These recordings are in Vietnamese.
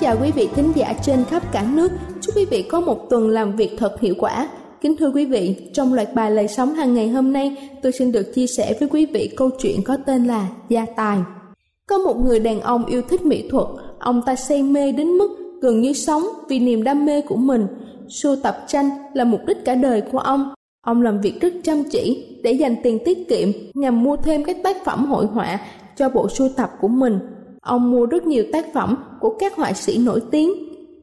Chào quý vị thính giả trên khắp cả nước. Chúc quý vị có một tuần làm việc thật hiệu quả. Kính thưa quý vị, trong loạt bài Lời Sống hàng ngày hôm nay, tôi xin được chia sẻ với quý vị câu chuyện có tên là Gia Tài. Có một người đàn ông yêu thích mỹ thuật. Ông ta say mê đến mức gần như sống vì niềm đam mê của mình. Sưu tập tranh là mục đích cả đời của ông. Ông làm việc rất chăm chỉ để dành tiền tiết kiệm nhằm mua thêm các tác phẩm hội họa cho bộ sưu tập của mình. Ông mua rất nhiều tác phẩm của các họa sĩ nổi tiếng.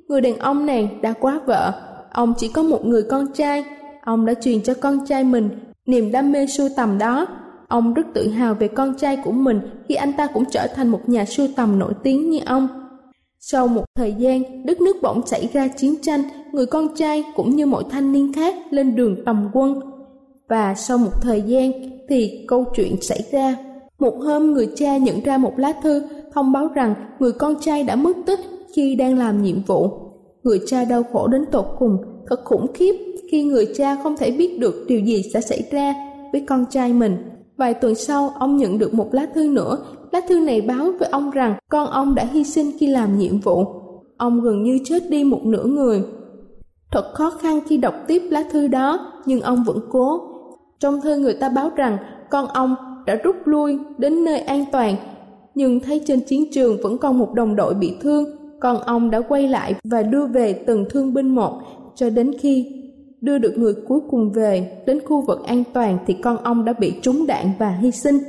Người đàn ông này đã quá vợ. Ông chỉ có một người con trai. Ông đã truyền cho con trai mình niềm đam mê sưu tầm đó. Ông rất tự hào về con trai của mình khi anh ta cũng trở thành một nhà sưu tầm nổi tiếng như ông. Sau một thời gian, đất nước bỗng xảy ra chiến tranh. Người con trai cũng như mọi thanh niên khác lên đường tòng quân. Và sau một thời gian thì câu chuyện xảy ra. Một hôm, người cha nhận ra một lá thư thông báo rằng người con trai đã mất tích khi đang làm nhiệm vụ. Người cha đau khổ đến tột cùng. Thật khủng khiếp khi người cha không thể biết được điều gì sẽ xảy ra với con trai mình. Vài tuần sau, ông nhận được một lá thư nữa. Lá thư này báo với ông rằng con ông đã hy sinh khi làm nhiệm vụ. Ông gần như chết đi một nửa người. Thật khó khăn khi đọc tiếp lá thư đó, nhưng ông vẫn cố. Trong thư người ta báo rằng con ông đã rút lui đến nơi an toàn, nhưng thấy trên chiến trường vẫn còn một đồng đội bị thương. Con ông đã quay lại và đưa về từng thương binh một, cho đến khi đưa được người cuối cùng về đến khu vực an toàn thì con ông đã bị trúng đạn và hy sinh.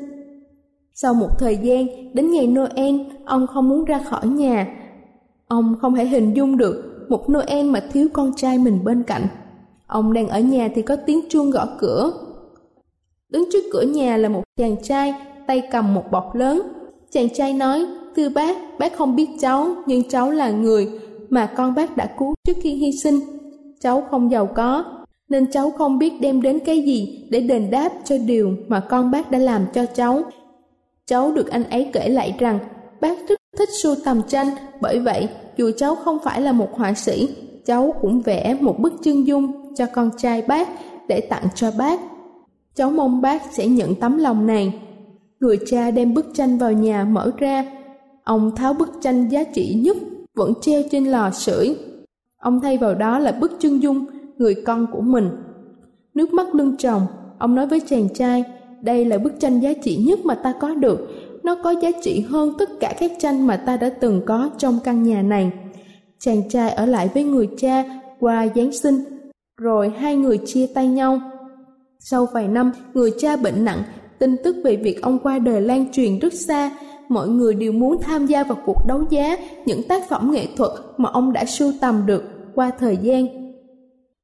Sau một thời gian, đến ngày Noel, ông không muốn ra khỏi nhà. Ông không thể hình dung được một Noel mà thiếu con trai mình bên cạnh. Ông đang ở nhà thì có tiếng chuông gõ cửa. Đứng trước cửa nhà là một chàng trai tay cầm một bọc lớn. Chàng trai nói, thưa bác không biết cháu, nhưng cháu là người mà con bác đã cứu trước khi hy sinh. Cháu không giàu có, nên cháu không biết đem đến cái gì để đền đáp cho điều mà con bác đã làm cho cháu. Cháu được anh ấy kể lại rằng, bác rất thích sưu tầm tranh, bởi vậy dù cháu không phải là một họa sĩ, cháu cũng vẽ một bức chân dung cho con trai bác để tặng cho bác. Cháu mong bác sẽ nhận tấm lòng này. Người cha đem bức tranh vào nhà mở ra. Ông tháo bức tranh giá trị nhất vẫn treo trên lò sưởi. Ông thay vào đó là bức chân dung người con của mình. Nước mắt lưng tròng, ông nói với chàng trai, đây là bức tranh giá trị nhất mà ta có được. Nó có giá trị hơn tất cả các tranh mà ta đã từng có trong căn nhà này. Chàng trai ở lại với người cha qua Giáng sinh, rồi hai người chia tay nhau. Sau vài năm, người cha bệnh nặng. Tin tức về việc ông qua đời lan truyền rất xa. Mọi người đều muốn tham gia vào cuộc đấu giá những tác phẩm nghệ thuật mà ông đã sưu tầm được qua thời gian.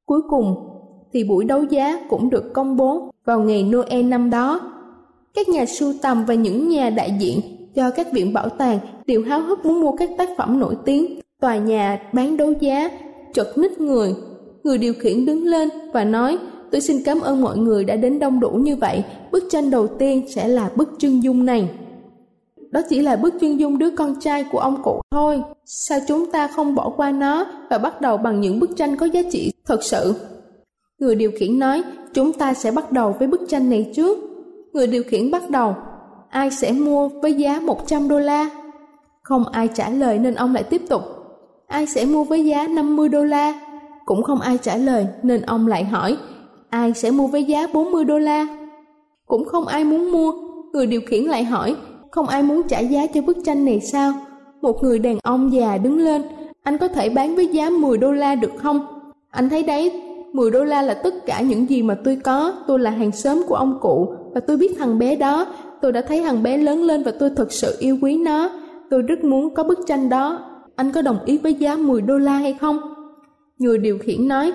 Cuối cùng thì buổi đấu giá cũng được công bố vào ngày Noel năm đó. Các nhà sưu tầm và những nhà đại diện cho các viện bảo tàng đều háo hức muốn mua các tác phẩm nổi tiếng. Tòa nhà bán đấu giá chật ních người. Người điều khiển đứng lên và nói, Tôi xin cảm ơn mọi người đã đến đông đủ như vậy. Bức tranh đầu tiên sẽ là bức chân dung này. Đó chỉ là bức chân dung đứa con trai của ông cụ thôi. Sao chúng ta không bỏ qua nó và bắt đầu bằng những bức tranh có giá trị thật sự? Người điều khiển nói, chúng ta sẽ bắt đầu với bức tranh này trước. Người điều khiển bắt đầu, ai sẽ mua với giá $100? Không ai trả lời nên ông lại tiếp tục, ai sẽ mua với giá $50? Cũng không ai trả lời nên ông lại hỏi, ai sẽ mua với giá $40? Cũng không ai muốn mua. Người điều khiển lại hỏi, không ai muốn trả giá cho bức tranh này sao? Một người đàn ông già đứng lên, anh có thể bán với giá $10 được không? Anh thấy đấy, $10 là tất cả những gì mà tôi có. Tôi là hàng xóm của ông cụ và tôi biết thằng bé đó. Tôi đã thấy thằng bé lớn lên và tôi thật sự yêu quý nó. Tôi rất muốn có bức tranh đó. Anh có đồng ý với giá $10 hay không? Người điều khiển nói,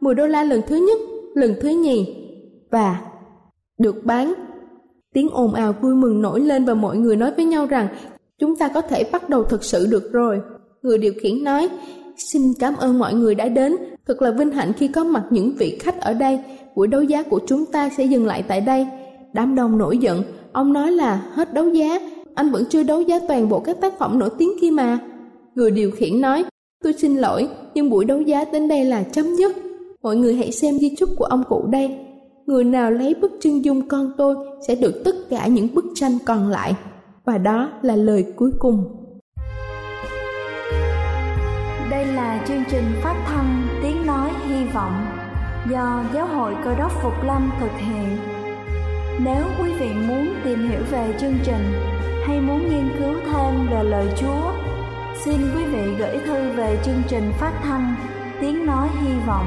$10 lần thứ nhất, lần thứ nhì và được bán. Tiếng ồn ào vui mừng nổi lên và mọi người nói với nhau rằng chúng ta có thể bắt đầu thực sự được rồi. Người điều khiển nói, xin cảm ơn mọi người đã đến. Thật là vinh hạnh khi có mặt những vị khách ở đây. Buổi đấu giá của chúng ta sẽ dừng lại tại đây. Đám đông nổi giận. Ông nói là hết đấu giá. Anh vẫn chưa đấu giá toàn bộ các tác phẩm nổi tiếng kia mà. Người điều khiển nói, tôi xin lỗi, nhưng buổi đấu giá đến đây là chấm dứt. Mọi người hãy xem YouTube của ông cụ đây. Người nào lấy bức chân dung con tôi sẽ được tất cả những bức tranh còn lại. Và đó là lời cuối cùng. Đây là chương trình phát thanh Tiếng Nói Hy Vọng do Giáo hội Cơ Đốc Phục Lâm thực hiện. Nếu quý vị muốn tìm hiểu về chương trình hay muốn nghiên cứu thêm về lời Chúa, xin quý vị gửi thư về chương trình phát thanh Tiếng Nói Hy Vọng,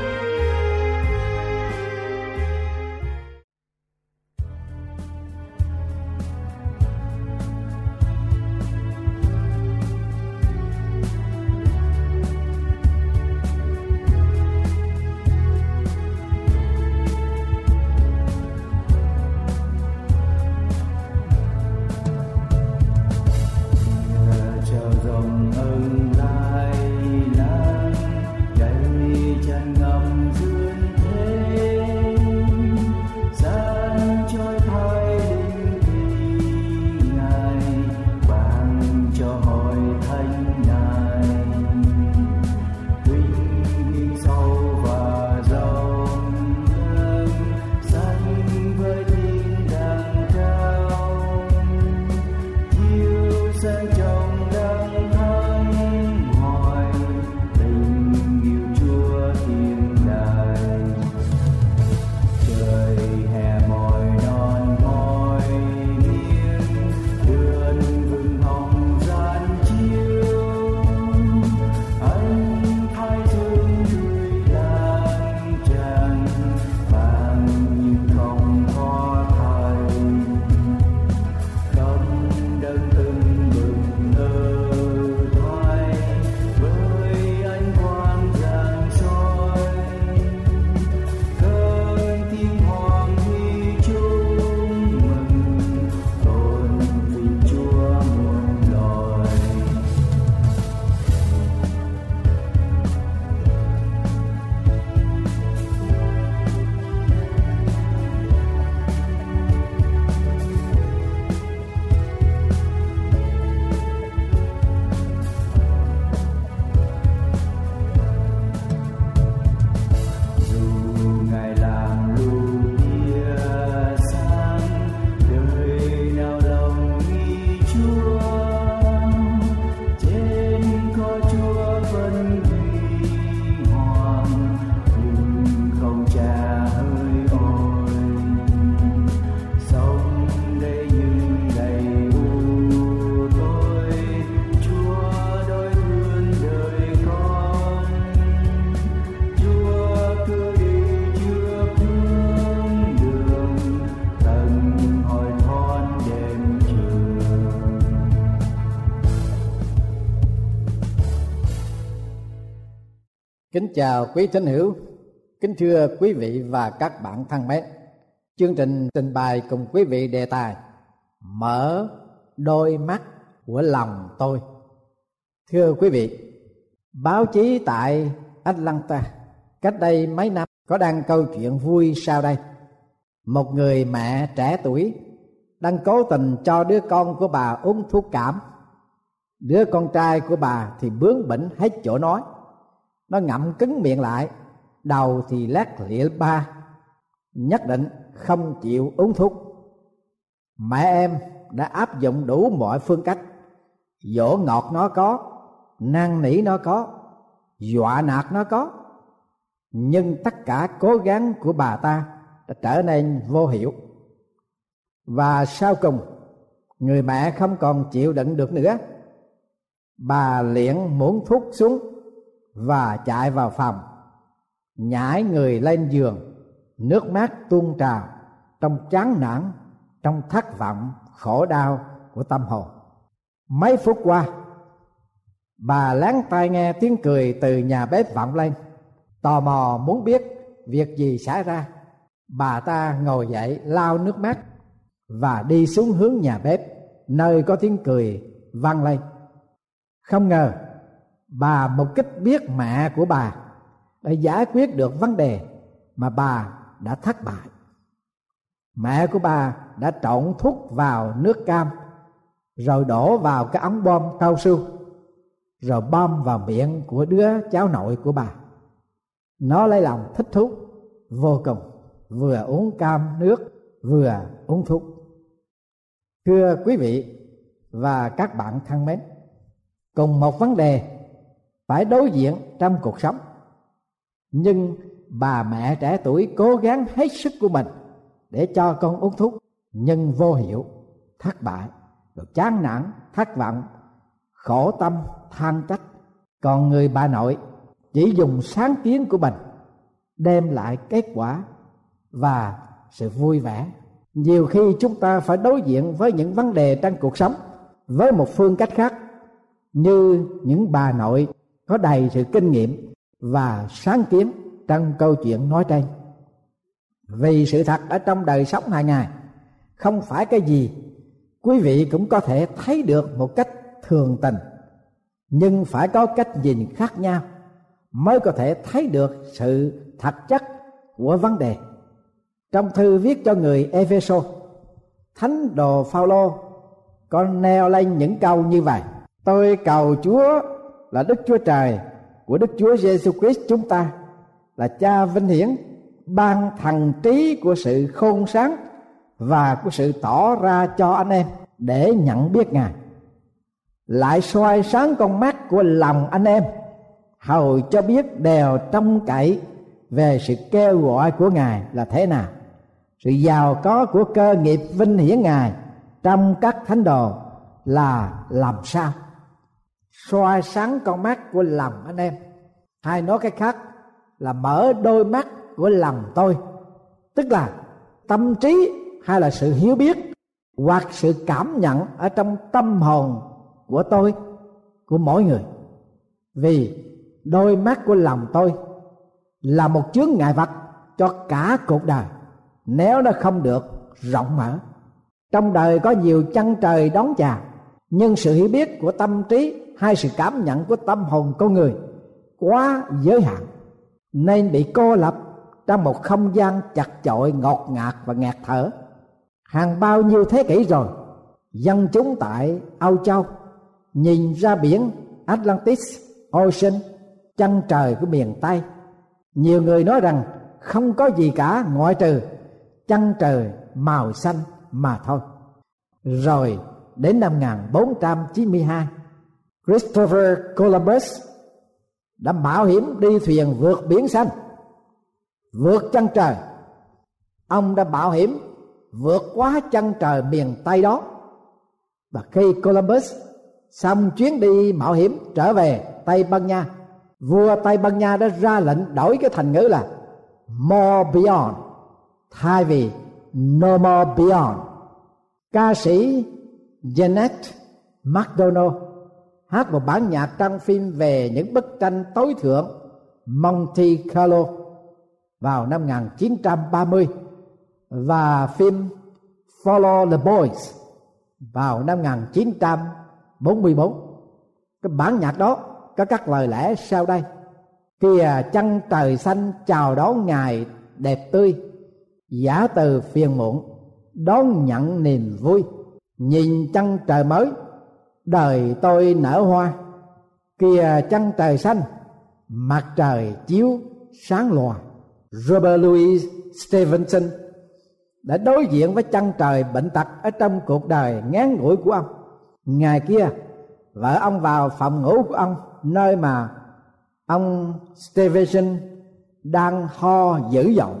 Hãy subscribe cho kênh Ghiền Mì Gõ để không bỏ lỡ những video hấp dẫn. Kính chào quý tín hữu, kính thưa quý vị và các bạn thân mến. Chương trình trình bày cùng quý vị đề tài Mở đôi mắt của lòng tôi. Thưa quý vị, báo chí tại Atlanta cách đây mấy năm có đăng câu chuyện vui sau đây. Một người mẹ trẻ tuổi đang cố tình cho đứa con của bà uống thuốc cảm. Đứa con trai của bà thì bướng bỉnh hết chỗ nói. Nó ngậm cứng miệng lại, đầu thì lát lịa ba, nhất định không chịu uống thuốc. Mẹ em đã áp dụng đủ mọi phương cách, dỗ ngọt nó có, năn nỉ nó có, dọa nạt nó có. Nhưng tất cả cố gắng của bà ta đã trở nên vô hiệu. Và sau cùng, người mẹ không còn chịu đựng được nữa. Bà liền muốn thuốc xuống và chạy vào phòng, nhảy người lên giường, nước mắt tuôn trào trong chán nản, trong thất vọng, khổ đau của tâm hồn. Mấy phút qua, bà lắng tai nghe tiếng cười từ nhà bếp vọng lên, tò mò muốn biết việc gì xảy ra. Bà ta ngồi dậy lau nước mắt và đi xuống hướng nhà bếp nơi có tiếng cười vang lên. Không ngờ bà một cách biết mẹ của bà đã giải quyết được vấn đề mà bà đã thất bại. Mẹ của bà đã trộn thuốc vào nước cam, rồi đổ vào cái ống bom cao su, rồi bom vào miệng của đứa cháu nội của bà. Nó lấy lòng thích thú vô cùng, vừa uống cam nước vừa uống thuốc. Thưa quý vị và các bạn thân mến, cùng một vấn đề phải đối diện trong cuộc sống, nhưng bà mẹ trẻ tuổi cố gắng hết sức của mình để cho con uống thuốc, nhưng vô hiệu, thất bại, rồi chán nản, thất vọng, khổ tâm, than trách. Còn người bà nội chỉ dùng sáng kiến của mình đem lại kết quả và sự vui vẻ. Nhiều khi chúng ta phải đối diện với những vấn đề trong cuộc sống với một phương cách khác, như những bà nội có đầy sự kinh nghiệm và sáng kiến trong câu chuyện nói trên. Vì sự thật ở trong đời sống hàng ngày, không phải cái gì quý vị cũng có thể thấy được một cách thường tình, nhưng phải có cách nhìn khác nhau mới có thể thấy được sự thật chất của vấn đề. Trong thư viết cho người Ephêso, thánh đồ Phao-lô có neo lên những câu như vậy: Tôi cầu Chúa là Đức Chúa Trời của Đức Chúa Giêsu Christ chúng ta, là Cha vinh hiển, ban thần trí của sự khôn sáng và của sự tỏ ra cho anh em để nhận biết Ngài, lại soi sáng con mắt của lòng anh em, hầu cho biết đều trông cậy về sự kêu gọi của Ngài là thế nào, sự giàu có của cơ nghiệp vinh hiển Ngài trong các thánh đồ là làm sao. Soi sáng con mắt của lòng anh em, hay nói cách khác là mở đôi mắt của lòng tôi, tức là tâm trí hay là sự hiểu biết hoặc sự cảm nhận ở trong tâm hồn của tôi, của mỗi người. Vì đôi mắt của lòng tôi là một chướng ngại vật cho cả cuộc đời nếu nó không được rộng mở. Trong đời có nhiều chân trời đón chào, nhưng sự hiểu biết của tâm trí hay sự cảm nhận của tâm hồn con người quá giới hạn, nên bị cô lập trong một không gian chật chội, ngột ngạt và ngạt thở. Hàng bao nhiêu thế kỷ rồi, dân chúng tại Âu Châu nhìn ra biển Atlantic Ocean, chân trời của miền Tây. Nhiều người nói rằng không có gì cả ngoại trừ chân trời màu xanh mà thôi. Rồi đến năm 1492, Christopher Columbus đã mạo hiểm đi thuyền vượt biển xanh, vượt chân trời. Ông đã mạo hiểm vượt quá chân trời miền Tây đó. Và khi Columbus xong chuyến đi mạo hiểm trở về Tây Ban Nha, vua Tây Ban Nha đã ra lệnh đổi cái thành ngữ là More Beyond thay vì No More Beyond. Ca sĩ Janet Macdonald hát một bản nhạc trong phim về những bức tranh tối thượng Monte Carlo vào năm 1930 và phim Follow the Boys vào năm 1944. Cái bản nhạc đó có các lời lẽ sau đây: kìa chân trời xanh chào đón ngày đẹp tươi, giả từ phiền muộn đón nhận niềm vui, nhìn chân trời mới đời tôi nở hoa, kìa chân trời xanh mặt trời chiếu sáng lòa. Robert Louis Stevenson đã đối diện với chân trời bệnh tật ở trong cuộc đời ngán ngủi của ông. Ngày kia vợ ông vào phòng ngủ của ông, nơi mà ông Stevenson đang ho dữ dội.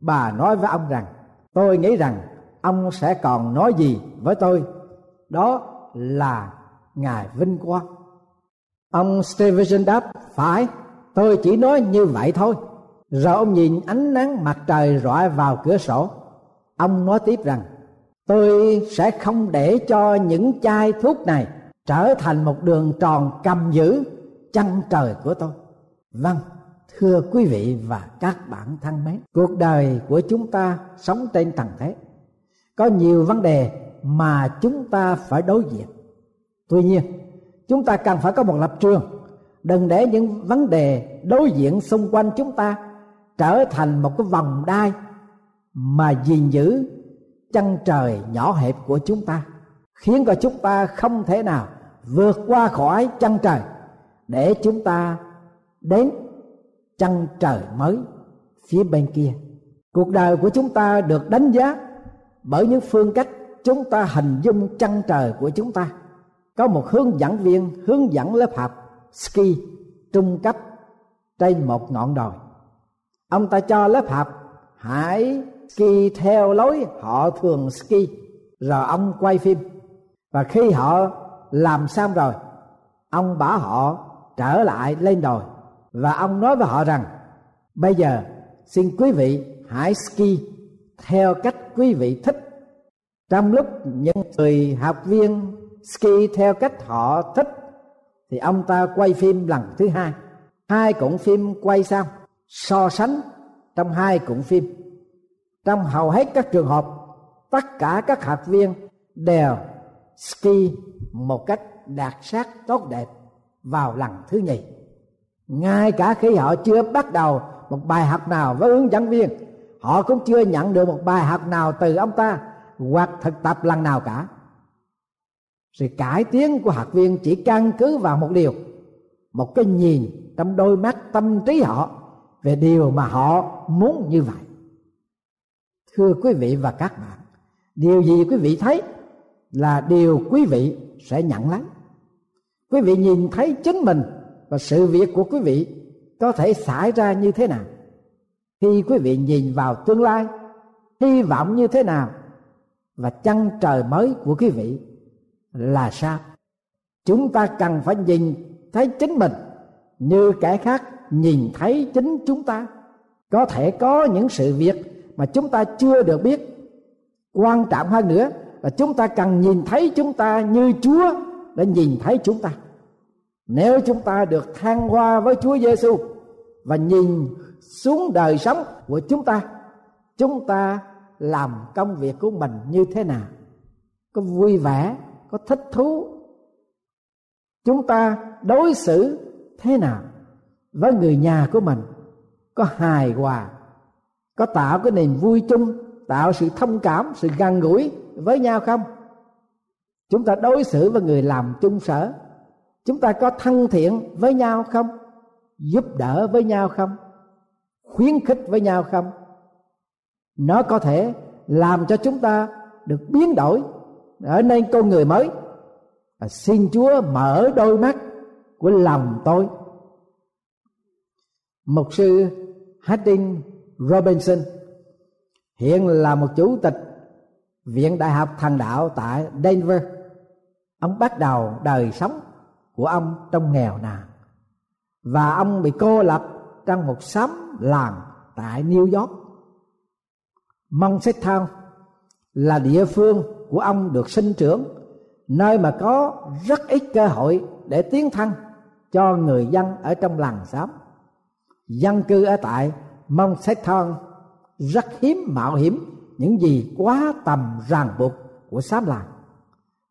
Bà nói với ông rằng: tôi nghĩ rằng ông sẽ còn nói gì với tôi, đó là ngài vinh quang. Ông Stevenson đáp: phải, tôi chỉ nói như vậy thôi. Rồi ông nhìn ánh nắng mặt trời rọi vào cửa sổ. Ông nói tiếp rằng: tôi sẽ không để cho những chai thuốc này trở thành một đường tròn cầm giữ chân trời của tôi. Vâng, thưa quý vị và các bạn thân mến, cuộc đời của chúng ta sống trên trần thế, có nhiều vấn đề mà chúng ta phải đối diện. Tuy nhiên, chúng ta cần phải có một lập trường, đừng để những vấn đề đối diện xung quanh chúng ta trở thành một cái vòng đai mà gìn giữ chân trời nhỏ hẹp của chúng ta, khiến cho chúng ta không thể nào vượt qua khỏi chân trời để chúng ta đến chân trời mới phía bên kia. Cuộc đời của chúng ta được đánh giá bởi những phương cách chúng ta hình dung chân trời của chúng ta. Có một hướng dẫn viên hướng dẫn lớp học ski trung cấp trên một ngọn đồi. Ông ta cho lớp học hãy ski theo lối họ thường ski, rồi ông quay phim. Và khi họ làm xong rồi, ông bảo họ trở lại lên đồi và ông nói với họ rằng: bây giờ xin quý vị hãy ski theo cách quý vị thích. Trong lúc những người học viên ski theo cách họ thích thì ông ta quay phim lần thứ hai. Hai cuộn phim quay xong, so sánh trong hai cuộn phim. Trong hầu hết các trường hợp, tất cả các học viên đều ski một cách đạt sát tốt đẹp vào lần thứ nhì. Ngay cả khi họ chưa bắt đầu một bài học nào với hướng dẫn viên, họ cũng chưa nhận được một bài học nào từ ông ta hoặc thực tập lần nào cả. Sự cải tiến của học viên chỉ căn cứ vào một điều, một cái nhìn trong đôi mắt tâm trí họ về điều mà họ muốn như vậy. Thưa quý vị và các bạn, điều gì quý vị thấy là điều quý vị sẽ nhận lấy. Quý vị nhìn thấy chính mình và sự việc của quý vị có thể xảy ra như thế nào. Khi quý vị nhìn vào tương lai, hy vọng như thế nào và chân trời mới của quý vị là sao. Chúng ta cần phải nhìn thấy chính mình như kẻ khác nhìn thấy chính chúng ta. Có thể có những sự việc mà chúng ta chưa được biết. Quan trọng hơn nữa là chúng ta cần nhìn thấy chúng ta như Chúa đã nhìn thấy chúng ta. Nếu chúng ta được thăng hoa với Chúa Giêsu và nhìn xuống đời sống của chúng ta làm công việc của mình như thế nào, có vui vẻ, có thích thú, chúng ta đối xử thế nào với người nhà của mình, có hài hòa, có tạo cái niềm vui chung, tạo sự thông cảm, sự gần gũi với nhau không. Chúng ta đối xử với người làm chung sở, chúng ta có thân thiện với nhau không, giúp đỡ với nhau không, khuyến khích với nhau không. Nó có thể làm cho chúng ta được biến đổi ở nên con người mới. Và xin Chúa mở đôi mắt của lòng tôi. Mục sư Haddon Robinson hiện là một chủ tịch Viện Đại học Thần đạo tại Denver. Ông bắt đầu đời sống của ông trong nghèo nàn và ông bị cô lập trong một xóm làng tại New York. Monte Carlo là địa phương của ông được sinh trưởng, nơi mà có rất ít cơ hội để tiến thân cho người dân ở trong làng xóm. dân cư ở tại Montserrat rất hiếm mạo hiểm những gì quá tầm ràng buộc của xóm làng.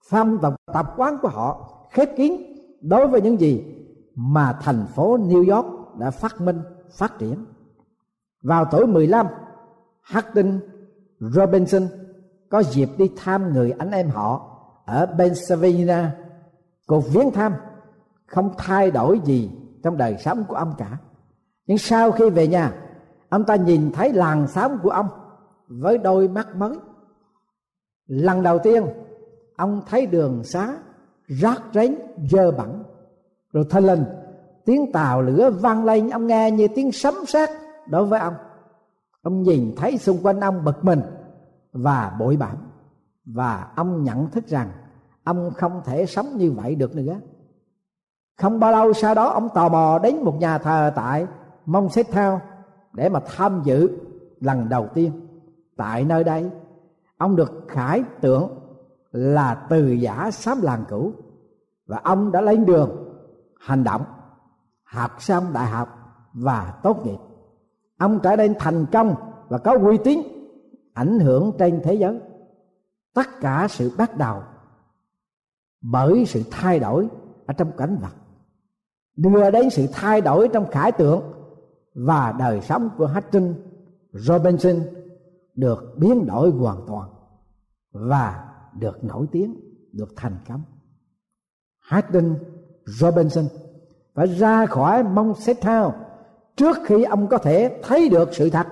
Phong tục tập quán của họ khép kín đối với những gì mà thành phố New York đã phát minh, phát triển. Vào tuổi 15, Haddon Robinson có dịp đi thăm người anh em họ ở Pennsylvania. Cuộc viếng thăm không thay đổi gì trong đời sống của ông cả. Nhưng sau khi về nhà, ông ta nhìn thấy làng xóm của ông với đôi mắt mới. Lần đầu tiên, ông thấy đường xá rác rến dơ bẩn. Rồi thình lình, tiếng tàu lửa vang lên, ông nghe như tiếng sấm sét đối với ông. Ông nhìn thấy xung quanh ông bực mình và bội bẩm, và ông nhận thức rằng ông không thể sống như vậy được nữa. Không bao lâu sau đó, ông tò mò đến một nhà thờ tại Montserrat để mà tham dự lần đầu tiên. Tại nơi đây, ông được khải tượng là từ giả xóm làng cũ, và ông đã lên đường hành động, học xong đại học và tốt nghiệp. Ông trở nên thành công và có uy tín, ảnh hưởng trên thế giới. Tất cả sự bắt đầu bởi sự thay đổi ở trong cảnh vật, đưa đến sự thay đổi trong khải tượng, và đời sống của Haddon Robinson được biến đổi hoàn toàn và được nổi tiếng, được thành công. Haddon Robinson phải ra khỏi Montserrat trước khi ông có thể thấy được sự thật.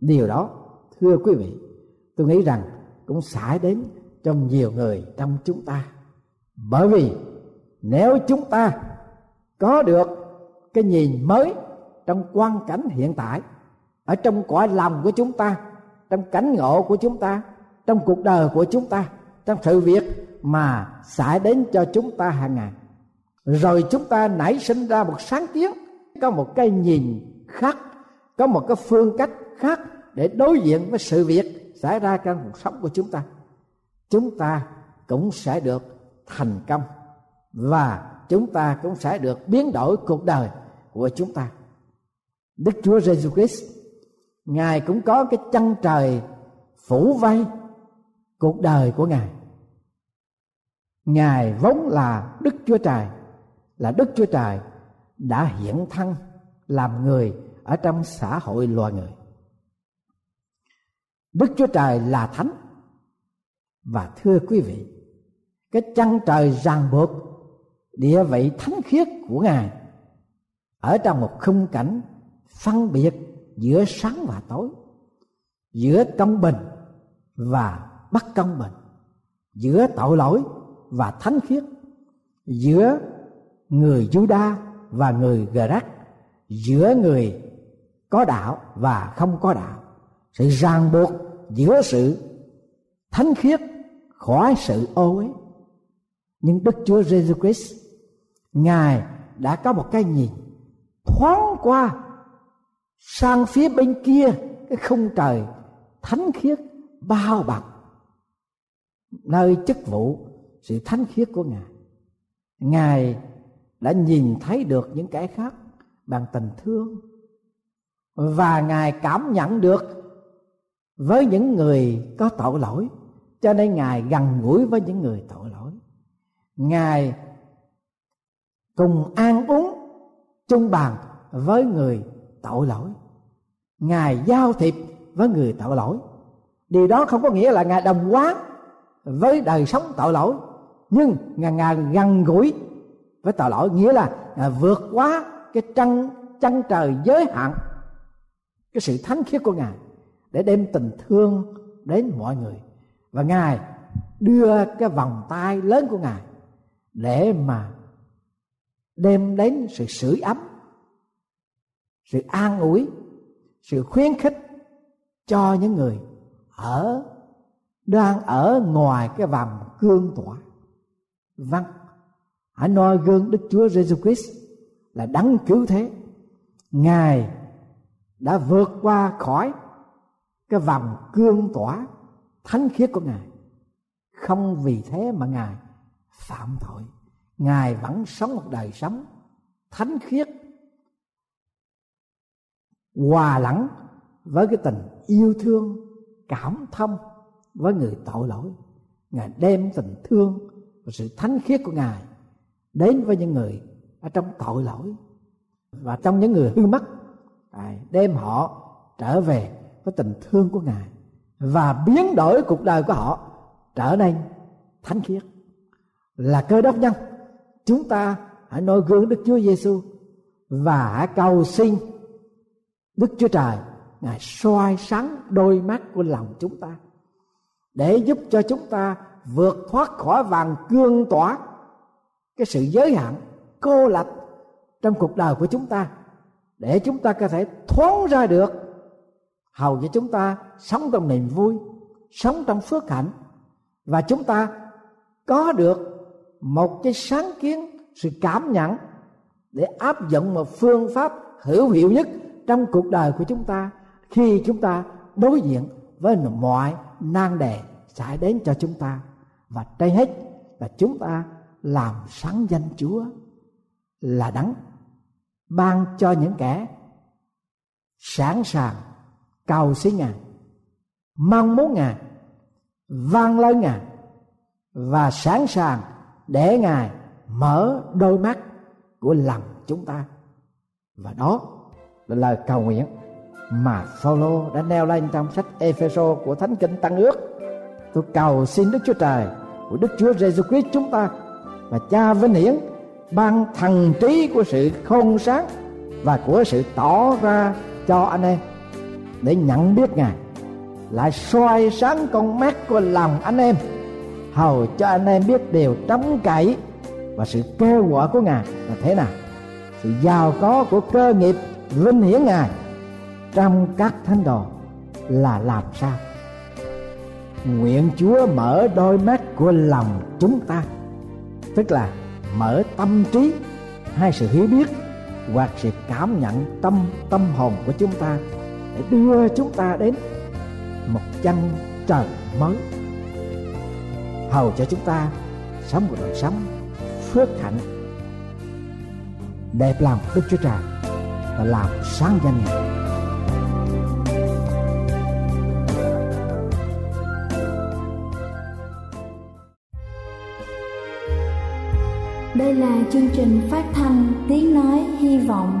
Điều đó, thưa quý vị, tôi nghĩ rằng cũng xảy đến trong nhiều người trong chúng ta. Bởi vì nếu chúng ta có được cái nhìn mới trong quan cảnh hiện tại, ở trong cõi lòng của chúng ta, trong cảnh ngộ của chúng ta, trong cuộc đời của chúng ta, trong sự việc mà xảy đến cho chúng ta hàng ngày, rồi chúng ta nảy sinh ra một sáng kiến, có một cái nhìn khác, có một cái phương cách khác để đối diện với sự việc xảy ra trong cuộc sống của chúng ta, chúng ta cũng sẽ được thành công, và chúng ta cũng sẽ được biến đổi cuộc đời của chúng ta. Đức Chúa Jesus Christ, Ngài cũng có cái chân trời phủ vây cuộc đời của Ngài. Ngài vốn là Đức Chúa Trời, là Đức Chúa Trời đã hiện thân làm người ở trong xã hội loài người. Đức Chúa Trời là thánh. Và thưa quý vị, cái chân trời ràng buộc địa vị thánh khiết của Ngài ở trong một khung cảnh phân biệt giữa sáng và tối, giữa công bình và bất công bình, giữa tội lỗi và thánh khiết, giữa người Giu-đa và người Gê-rách, giữa người có đạo và không có đạo. Sự ràng buộc giữa sự thánh khiết khỏi sự ô uế. Nhưng Đức Chúa Jesus Christ, Ngài đã có một cái nhìn thoáng qua sang phía bên kia cái khung trời thánh khiết bao bọc, nơi chức vụ sự thánh khiết của Ngài. Ngài đã nhìn thấy được những cái khác bằng tình thương, và Ngài cảm nhận được với những người có tội lỗi, cho nên Ngài gần gũi với những người tội lỗi. Ngài cùng ăn uống chung bàn với người tội lỗi, Ngài giao thiệp với người tội lỗi. Điều đó không có nghĩa là Ngài đồng hóa với đời sống tội lỗi, nhưng Ngài gần gũi với tội lỗi, nghĩa là Ngài vượt quá cái chân trời giới hạn cái sự thánh khiết của Ngài để đem tình thương đến mọi người. Và Ngài đưa cái vòng tay lớn của Ngài để mà đem đến sự sưởi ấm, sự an ủi, sự khuyến khích cho những người đang ở ngoài cái vòng cương tỏa. Vâng, hãy noi gương Đức Chúa Jesus Christ là Đấng Cứu Thế. Ngài đã vượt qua khỏi cái vòng cương tỏa thánh khiết của Ngài. Không vì thế mà Ngài phạm tội. Ngài vẫn sống một đời sống thánh khiết, hòa lẫn với cái tình yêu thương cảm thông với người tội lỗi. Ngài đem tình thương và sự thánh khiết của Ngài đến với những người ở trong tội lỗi và trong những người hư mất, đem họ trở về với tình thương của Ngài và biến đổi cuộc đời của họ trở nên thánh khiết. Là Cơ Đốc nhân, chúng ta hãy noi gương Đức Chúa Giêsu và hãy cầu xin Đức Chúa Trời Ngài soi sáng đôi mắt của lòng chúng ta để giúp cho chúng ta vượt thoát khỏi vòng cương tỏa, cái sự giới hạn cô lập trong cuộc đời của chúng ta, để chúng ta có thể thoát ra được, hầu cho chúng ta sống trong niềm vui, sống trong phước hạnh, và chúng ta có được một cái sáng kiến, sự cảm nhận để áp dụng một phương pháp hữu hiệu nhất trong cuộc đời của chúng ta khi chúng ta đối diện với mọi nan đề xảy đến cho chúng ta. Và trên hết là chúng ta làm sáng danh Chúa, là đấng ban cho những kẻ sẵn sàng cầu xin Ngài, mong muốn Ngài, vâng lời Ngài và sẵn sàng để Ngài mở đôi mắt của lòng chúng ta. Và đó là lời cầu nguyện mà Phao-lô đã nêu lên trong sách Ephêso của Thánh Kinh Tân Ước. Tôi cầu xin Đức Chúa Trời của Đức Chúa Giêsu Christ chúng ta và Cha Vinh Hiển ban thần trí của sự khôn sáng và của sự tỏ ra cho anh em để nhận biết Ngài, lại soi sáng con mắt của lòng anh em, hầu cho anh em biết điều trống cậy và sự kêu gọi của Ngài là thế nào, sự giàu có của cơ nghiệp vinh hiển Ngài trong các thánh đồ là làm sao. Nguyện Chúa mở đôi mắt của lòng chúng ta, tức là mở tâm trí hay sự hiểu biết hoặc sự cảm nhận tâm hồn của chúng ta để đưa chúng ta đến một chân trời mới, hầu cho chúng ta sống một đời sống phước hạnh, đẹp lòng Đức Chúa Trời và làm sáng danh Ngài. Đây là chương trình phát thanh Tiếng Nói Hy Vọng